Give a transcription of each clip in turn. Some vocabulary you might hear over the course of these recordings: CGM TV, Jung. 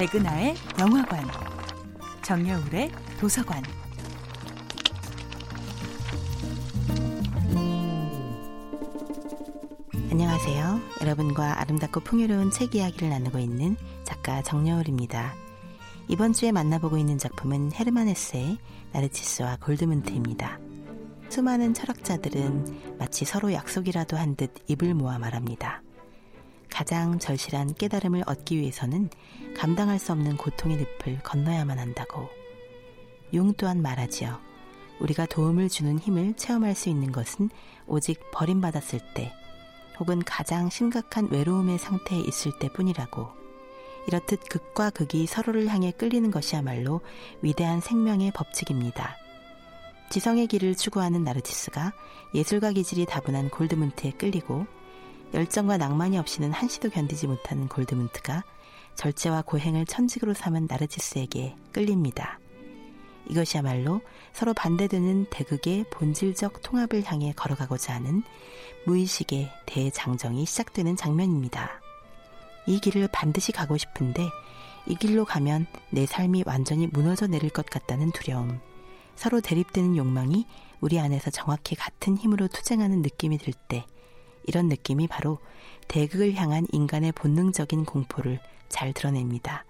백은하의 영화관, 정여울의 도서관. 안녕하세요. 여러분과 아름답고 풍요로운 책 이야기를 나누고 있는 작가 정여울입니다. 이번 주에 만나보고 있는 작품은 헤르만 헤세의 나르치스와 골드문트입니다. 수많은 철학자들은 마치 서로 약속이라도 한 듯 입을 모아 말합니다. 가장 절실한 깨달음을 얻기 위해서는 감당할 수 없는 고통의 늪을 건너야만 한다고. 융 또한 말하지요. 우리가 도움을 주는 힘을 체험할 수 있는 것은 오직 버림받았을 때 혹은 가장 심각한 외로움의 상태에 있을 때뿐이라고. 이렇듯 극과 극이 서로를 향해 끌리는 것이야말로 위대한 생명의 법칙입니다. 지성의 길을 추구하는 나르치스가 예술가 기질이 다분한 골드문트에 끌리고, 열정과 낭만이 없이는 한시도 견디지 못하는 골드문트가 절제와 고행을 천직으로 삼은 나르치스에게 끌립니다. 이것이야말로 서로 반대되는 대극의 본질적 통합을 향해 걸어가고자 하는 무의식의 대장정이 시작되는 장면입니다. 이 길을 반드시 가고 싶은데 이 길로 가면 내 삶이 완전히 무너져 내릴 것 같다는 두려움, 서로 대립되는 욕망이 우리 안에서 정확히 같은 힘으로 투쟁하는 느낌이 들 때, 이런 느낌이 바로 대극을 향한 인간의 본능적인 공포를 잘 드러냅니다.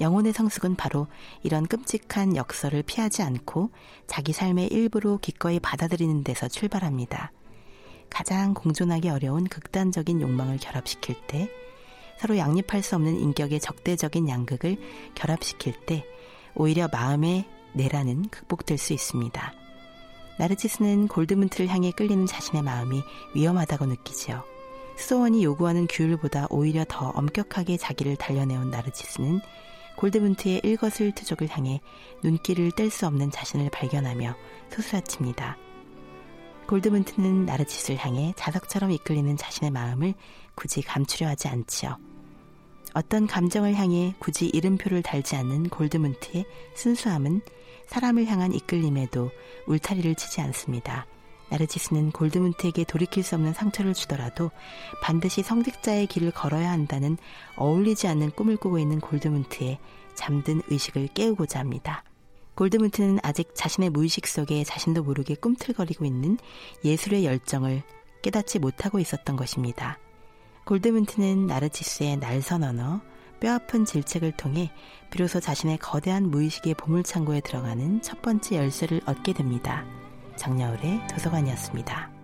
영혼의 성숙은 바로 이런 끔찍한 역설을 피하지 않고 자기 삶의 일부로 기꺼이 받아들이는 데서 출발합니다. 가장 공존하기 어려운 극단적인 욕망을 결합시킬 때, 서로 양립할 수 없는 인격의 적대적인 양극을 결합시킬 때 오히려 마음의 내란은 극복될 수 있습니다. 나르치스는 골드문트를 향해 끌리는 자신의 마음이 위험하다고 느끼지요. 수도원이 요구하는 규율보다 오히려 더 엄격하게 자기를 단련해온 나르치스는 골드문트의 일거수일투족을 향해 눈길을 뗄 수 없는 자신을 발견하며 소스라칩니다. 골드문트는 나르치스를 향해 자석처럼 이끌리는 자신의 마음을 굳이 감추려 하지 않지요. 어떤 감정을 향해 굳이 이름표를 달지 않는 골드문트의 순수함은 사람을 향한 이끌림에도 울타리를 치지 않습니다. 나르치스는 골드문트에게 돌이킬 수 없는 상처를 주더라도 반드시 성직자의 길을 걸어야 한다는 어울리지 않는 꿈을 꾸고 있는 골드문트의 잠든 의식을 깨우고자 합니다. 골드문트는 아직 자신의 무의식 속에 자신도 모르게 꿈틀거리고 있는 예술의 열정을 깨닫지 못하고 있었던 것입니다. 골드문트는 나르치스의 날선 언어, 뼈아픈 질책을 통해 비로소 자신의 거대한 무의식의 보물창고에 들어가는 첫 번째 열쇠를 얻게 됩니다. 정여울의 도서관이었습니다.